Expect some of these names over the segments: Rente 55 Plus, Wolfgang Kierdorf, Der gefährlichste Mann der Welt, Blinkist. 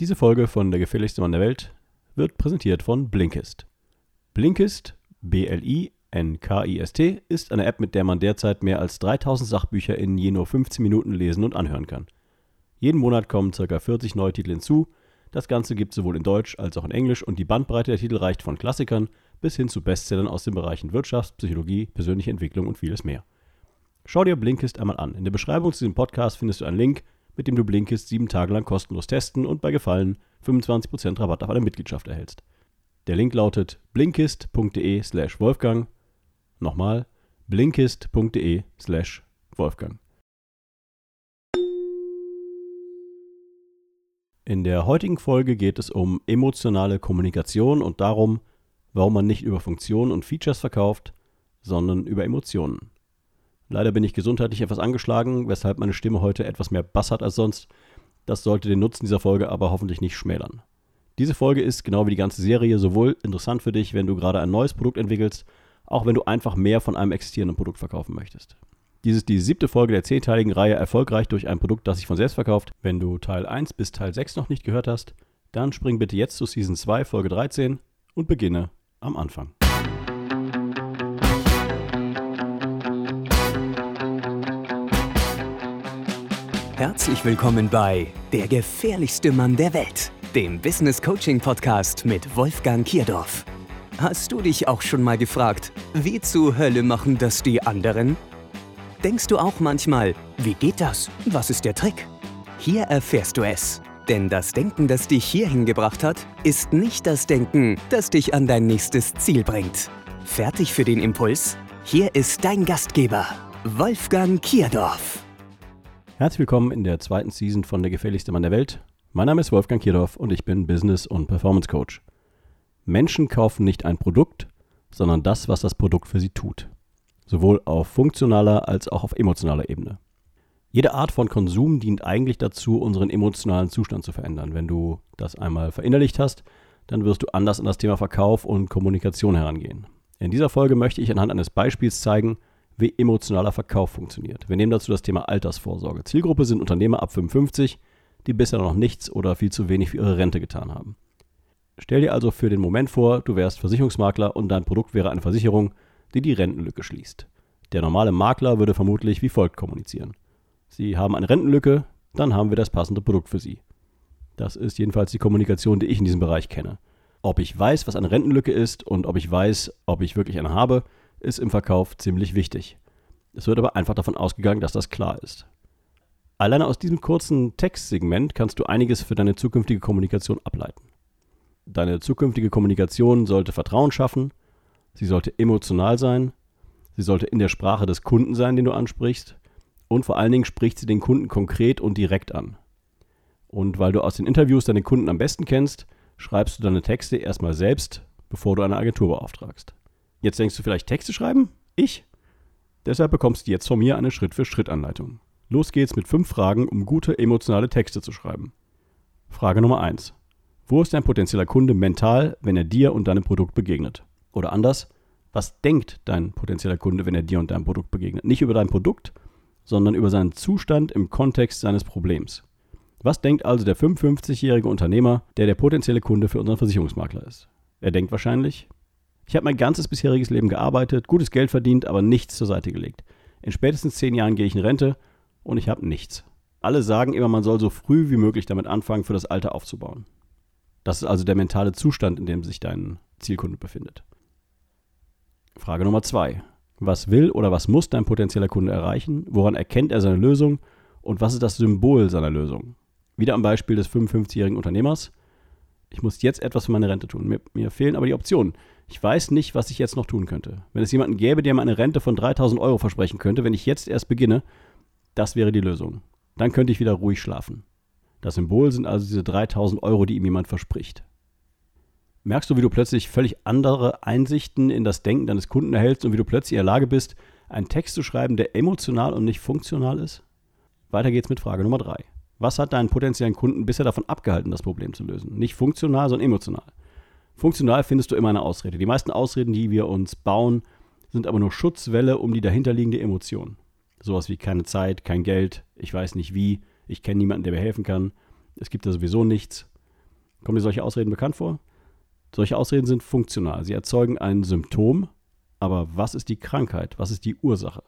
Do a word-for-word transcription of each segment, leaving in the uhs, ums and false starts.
Diese Folge von Der gefährlichste Mann der Welt wird präsentiert von Blinkist. Blinkist, B L I N K I S T, ist eine App, mit der man derzeit mehr als dreitausend Sachbücher in je nur fünfzehn Minuten lesen und anhören kann. Jeden Monat kommen ca. vierzig neue Titel hinzu. Das Ganze gibt es sowohl in Deutsch als auch in Englisch und die Bandbreite der Titel reicht von Klassikern bis hin zu Bestsellern aus den Bereichen Wirtschaft, Psychologie, persönliche Entwicklung und vieles mehr. Schau dir Blinkist einmal an. In der Beschreibung zu diesem Podcast findest du einen Link, mit dem du Blinkist sieben Tage lang kostenlos testen und bei Gefallen fünfundzwanzig Prozent Rabatt auf eine Mitgliedschaft erhältst. Der Link lautet blinkist.de slash Wolfgang. Nochmal, blinkist.de slash Wolfgang. In der heutigen Folge geht es um emotionale Kommunikation und darum, warum man nicht über Funktionen und Features verkauft, sondern über Emotionen. Leider bin ich gesundheitlich etwas angeschlagen, weshalb meine Stimme heute etwas mehr Bass hat als sonst. Das sollte den Nutzen dieser Folge aber hoffentlich nicht schmälern. Diese Folge ist, genau wie die ganze Serie, sowohl interessant für dich, wenn du gerade ein neues Produkt entwickelst, auch wenn du einfach mehr von einem existierenden Produkt verkaufen möchtest. Dies ist die siebte Folge der zehnteiligen Reihe Erfolgreich durch ein Produkt, das sich von selbst verkauft. Wenn du Teil eins bis Teil sechs noch nicht gehört hast, dann spring bitte jetzt zu Season zwei, Folge dreizehn und beginne am Anfang. Herzlich willkommen bei Der gefährlichste Mann der Welt, dem Business Coaching Podcast mit Wolfgang Kierdorf. Hast du dich auch schon mal gefragt, wie zur Hölle machen das die anderen? Denkst du auch manchmal, wie geht das? Was ist der Trick? Hier erfährst du es. Denn das Denken, das dich hierhin gebracht hat, ist nicht das Denken, das dich an dein nächstes Ziel bringt. Fertig für den Impuls? Hier ist dein Gastgeber, Wolfgang Kierdorf. Herzlich willkommen in der zweiten Season von Der gefährlichste Mann der Welt. Mein Name ist Wolfgang Kierdorf und ich bin Business- und Performance-Coach. Menschen kaufen nicht ein Produkt, sondern das, was das Produkt für sie tut. Sowohl auf funktionaler als auch auf emotionaler Ebene. Jede Art von Konsum dient eigentlich dazu, unseren emotionalen Zustand zu verändern. Wenn du das einmal verinnerlicht hast, dann wirst du anders an das Thema Verkauf und Kommunikation herangehen. In dieser Folge möchte ich anhand eines Beispiels zeigen, wie emotionaler Verkauf funktioniert. Wir nehmen dazu das Thema Altersvorsorge. Zielgruppe sind Unternehmer ab fünfundfünfzig, die bisher noch nichts oder viel zu wenig für ihre Rente getan haben. Stell dir also für den Moment vor, du wärst Versicherungsmakler und dein Produkt wäre eine Versicherung, die die Rentenlücke schließt. Der normale Makler würde vermutlich wie folgt kommunizieren: Sie haben eine Rentenlücke, dann haben wir das passende Produkt für Sie. Das ist jedenfalls die Kommunikation, die ich in diesem Bereich kenne. Ob ich weiß, was eine Rentenlücke ist und ob ich weiß, ob ich wirklich eine habe, ist im Verkauf ziemlich wichtig. Es wird aber einfach davon ausgegangen, dass das klar ist. Alleine aus diesem kurzen Textsegment kannst du einiges für deine zukünftige Kommunikation ableiten. Deine zukünftige Kommunikation sollte Vertrauen schaffen, sie sollte emotional sein, sie sollte in der Sprache des Kunden sein, den du ansprichst, und vor allen Dingen spricht sie den Kunden konkret und direkt an. Und weil du aus den Interviews deine Kunden am besten kennst, schreibst du deine Texte erstmal selbst, bevor du eine Agentur beauftragst. Jetzt denkst du vielleicht, Texte schreiben? Ich? Deshalb bekommst du jetzt von mir eine Schritt-für-Schritt-Anleitung. Los geht's mit fünf Fragen, um gute emotionale Texte zu schreiben. Frage Nummer eins. Wo ist dein potenzieller Kunde mental, wenn er dir und deinem Produkt begegnet? Oder anders, was denkt dein potenzieller Kunde, wenn er dir und deinem Produkt begegnet? Nicht über dein Produkt, sondern über seinen Zustand im Kontext seines Problems. Was denkt also der fünfundfünfzigjährige Unternehmer, der der potenzielle Kunde für unseren Versicherungsmakler ist? Er denkt wahrscheinlich: Ich habe mein ganzes bisheriges Leben gearbeitet, gutes Geld verdient, aber nichts zur Seite gelegt. In spätestens zehn Jahren gehe ich in Rente und ich habe nichts. Alle sagen immer, man soll so früh wie möglich damit anfangen, für das Alter aufzubauen. Das ist also der mentale Zustand, in dem sich dein Zielkunde befindet. Frage Nummer zwei. Was will oder was muss dein potenzieller Kunde erreichen? Woran erkennt er seine Lösung? Und was ist das Symbol seiner Lösung? Wieder am Beispiel des fünfundfünfzigjährigen Unternehmers. Ich muss jetzt etwas für meine Rente tun. Mir, mir fehlen aber die Optionen. Ich weiß nicht, was ich jetzt noch tun könnte. Wenn es jemanden gäbe, der mir eine Rente von dreitausend Euro versprechen könnte, wenn ich jetzt erst beginne, das wäre die Lösung. Dann könnte ich wieder ruhig schlafen. Das Symbol sind also diese dreitausend Euro, die ihm jemand verspricht. Merkst du, wie du plötzlich völlig andere Einsichten in das Denken deines Kunden erhältst und wie du plötzlich in der Lage bist, einen Text zu schreiben, der emotional und nicht funktional ist? Weiter geht's mit Frage Nummer drei. Was hat deinen potenziellen Kunden bisher davon abgehalten, das Problem zu lösen? Nicht funktional, sondern emotional. Funktional findest du immer eine Ausrede. Die meisten Ausreden, die wir uns bauen, sind aber nur Schutzwälle um die dahinterliegende Emotion. Sowas wie keine Zeit, kein Geld, ich weiß nicht wie, ich kenne niemanden, der mir helfen kann, es gibt da sowieso nichts. Kommen dir solche Ausreden bekannt vor? Solche Ausreden sind funktional. Sie erzeugen ein Symptom, aber was ist die Krankheit? Was ist die Ursache?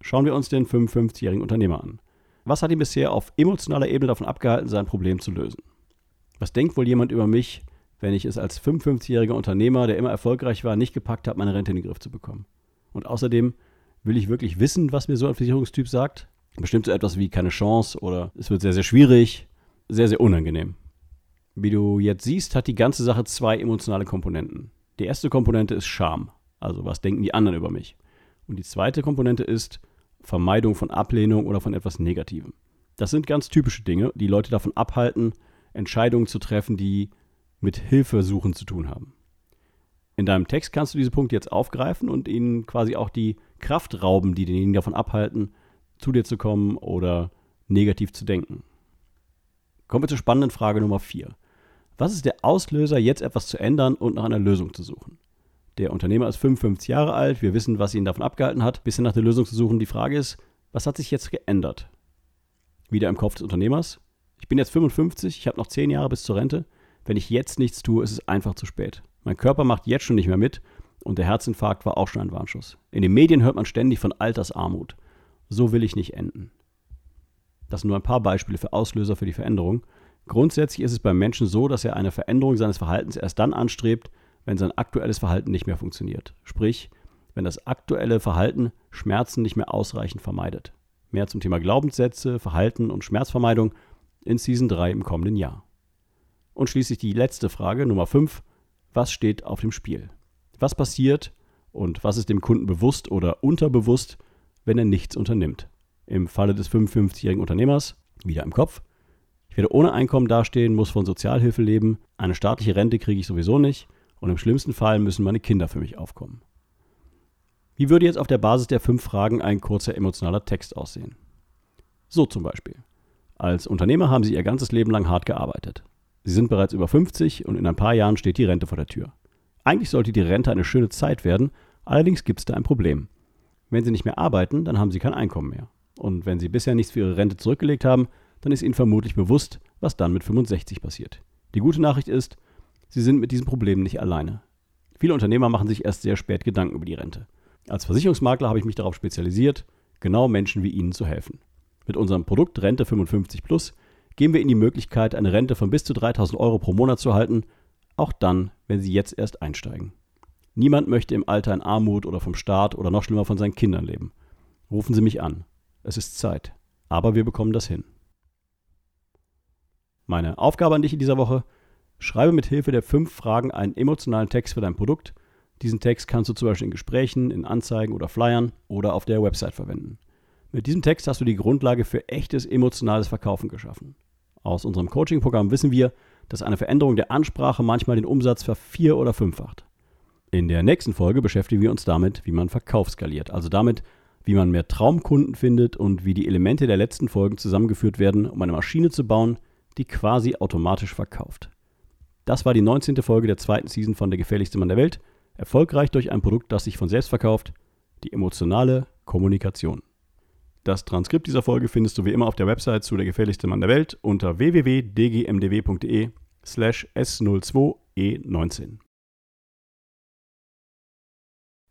Schauen wir uns den fünfundfünfzigjährigen Unternehmer an. Was hat ihn bisher auf emotionaler Ebene davon abgehalten, sein Problem zu lösen? Was denkt wohl jemand über mich, wenn ich es als fünfundfünfzigjähriger Unternehmer, der immer erfolgreich war, nicht gepackt habe, meine Rente in den Griff zu bekommen? Und außerdem, will ich wirklich wissen, was mir so ein Versicherungstyp sagt? Bestimmt so etwas wie keine Chance oder es wird sehr, sehr schwierig, sehr, sehr unangenehm. Wie du jetzt siehst, hat die ganze Sache zwei emotionale Komponenten. Die erste Komponente ist Scham, also was denken die anderen über mich. Und die zweite Komponente ist Vermeidung von Ablehnung oder von etwas Negativem. Das sind ganz typische Dinge, die Leute davon abhalten, Entscheidungen zu treffen, die mit Hilfesuchen zu tun haben. In deinem Text kannst du diese Punkte jetzt aufgreifen und ihnen quasi auch die Kraft rauben, die denjenigen davon abhalten, zu dir zu kommen oder negativ zu denken. Kommen wir zur spannenden Frage Nummer vier. Was ist der Auslöser, jetzt etwas zu ändern und nach einer Lösung zu suchen? Der Unternehmer ist fünfundfünfzig Jahre alt, wir wissen, was ihn davon abgehalten hat, bis hin nach der Lösung zu suchen. Die Frage ist, was hat sich jetzt geändert? Wieder im Kopf des Unternehmers. Ich bin jetzt fünfundfünfzig, ich habe noch zehn Jahre bis zur Rente. Wenn ich jetzt nichts tue, ist es einfach zu spät. Mein Körper macht jetzt schon nicht mehr mit und der Herzinfarkt war auch schon ein Warnschuss. In den Medien hört man ständig von Altersarmut. So will ich nicht enden. Das sind nur ein paar Beispiele für Auslöser für die Veränderung. Grundsätzlich ist es beim Menschen so, dass er eine Veränderung seines Verhaltens erst dann anstrebt, wenn sein aktuelles Verhalten nicht mehr funktioniert. Sprich, wenn das aktuelle Verhalten Schmerzen nicht mehr ausreichend vermeidet. Mehr zum Thema Glaubenssätze, Verhalten und Schmerzvermeidung in Season drei im kommenden Jahr. Und schließlich die letzte Frage, Nummer fünf. Was steht auf dem Spiel? Was passiert und was ist dem Kunden bewusst oder unterbewusst, wenn er nichts unternimmt? Im Falle des fünfundfünfzigjährigen Unternehmers, wieder im Kopf. Ich werde ohne Einkommen dastehen, muss von Sozialhilfe leben, eine staatliche Rente kriege ich sowieso nicht und im schlimmsten Fall müssen meine Kinder für mich aufkommen. Wie würde jetzt auf der Basis der fünf Fragen ein kurzer emotionaler Text aussehen? So zum Beispiel. Als Unternehmer haben Sie Ihr ganzes Leben lang hart gearbeitet. Sie sind bereits über fünfzig und in ein paar Jahren steht die Rente vor der Tür. Eigentlich sollte die Rente eine schöne Zeit werden, allerdings gibt es da ein Problem. Wenn Sie nicht mehr arbeiten, dann haben Sie kein Einkommen mehr. Und wenn Sie bisher nichts für Ihre Rente zurückgelegt haben, dann ist Ihnen vermutlich bewusst, was dann mit fünfundsechzig passiert. Die gute Nachricht ist, Sie sind mit diesem Problem nicht alleine. Viele Unternehmer machen sich erst sehr spät Gedanken über die Rente. Als Versicherungsmakler habe ich mich darauf spezialisiert, genau Menschen wie Ihnen zu helfen. Mit unserem Produkt Rente fünfundfünfzig Plus geben wir Ihnen die Möglichkeit, eine Rente von bis zu dreitausend Euro pro Monat zu halten, auch dann, wenn Sie jetzt erst einsteigen. Niemand möchte im Alter in Armut oder vom Staat oder noch schlimmer von seinen Kindern leben. Rufen Sie mich an. Es ist Zeit. Aber wir bekommen das hin. Meine Aufgabe an dich in dieser Woche: Schreibe mit Hilfe der fünf Fragen einen emotionalen Text für dein Produkt. Diesen Text kannst du zum Beispiel in Gesprächen, in Anzeigen oder Flyern oder auf der Website verwenden. Mit diesem Text hast du die Grundlage für echtes emotionales Verkaufen geschaffen. Aus unserem Coaching-Programm wissen wir, dass eine Veränderung der Ansprache manchmal den Umsatz vervier- oder fünffacht. In der nächsten Folge beschäftigen wir uns damit, wie man Verkauf skaliert, also damit, wie man mehr Traumkunden findet und wie die Elemente der letzten Folgen zusammengeführt werden, um eine Maschine zu bauen, die quasi automatisch verkauft. Das war die neunzehnte Folge der zweiten Season von Der gefährlichste Mann der Welt, erfolgreich durch ein Produkt, das sich von selbst verkauft, die emotionale Kommunikation. Das Transkript dieser Folge findest du wie immer auf der Website zu Der gefährlichste Mann der Welt unter w w w punkt d g m d w punkt d e slash s null zwei e neunzehn.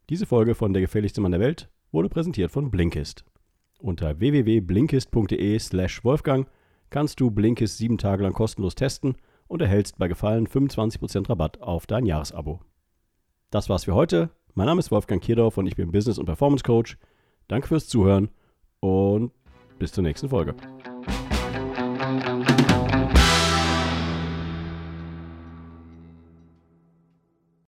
Diese Folge von Der gefährlichste Mann der Welt wurde präsentiert von Blinkist. Unter w w w punkt blinkist punkt d e slash Wolfgang kannst du Blinkist sieben Tage lang kostenlos testen und erhältst bei Gefallen fünfundzwanzig Prozent Rabatt auf dein Jahresabo. Das war's für heute. Mein Name ist Wolfgang Kierdorf und ich bin Business- und Performance-Coach. Danke fürs Zuhören. Und bis zur nächsten Folge.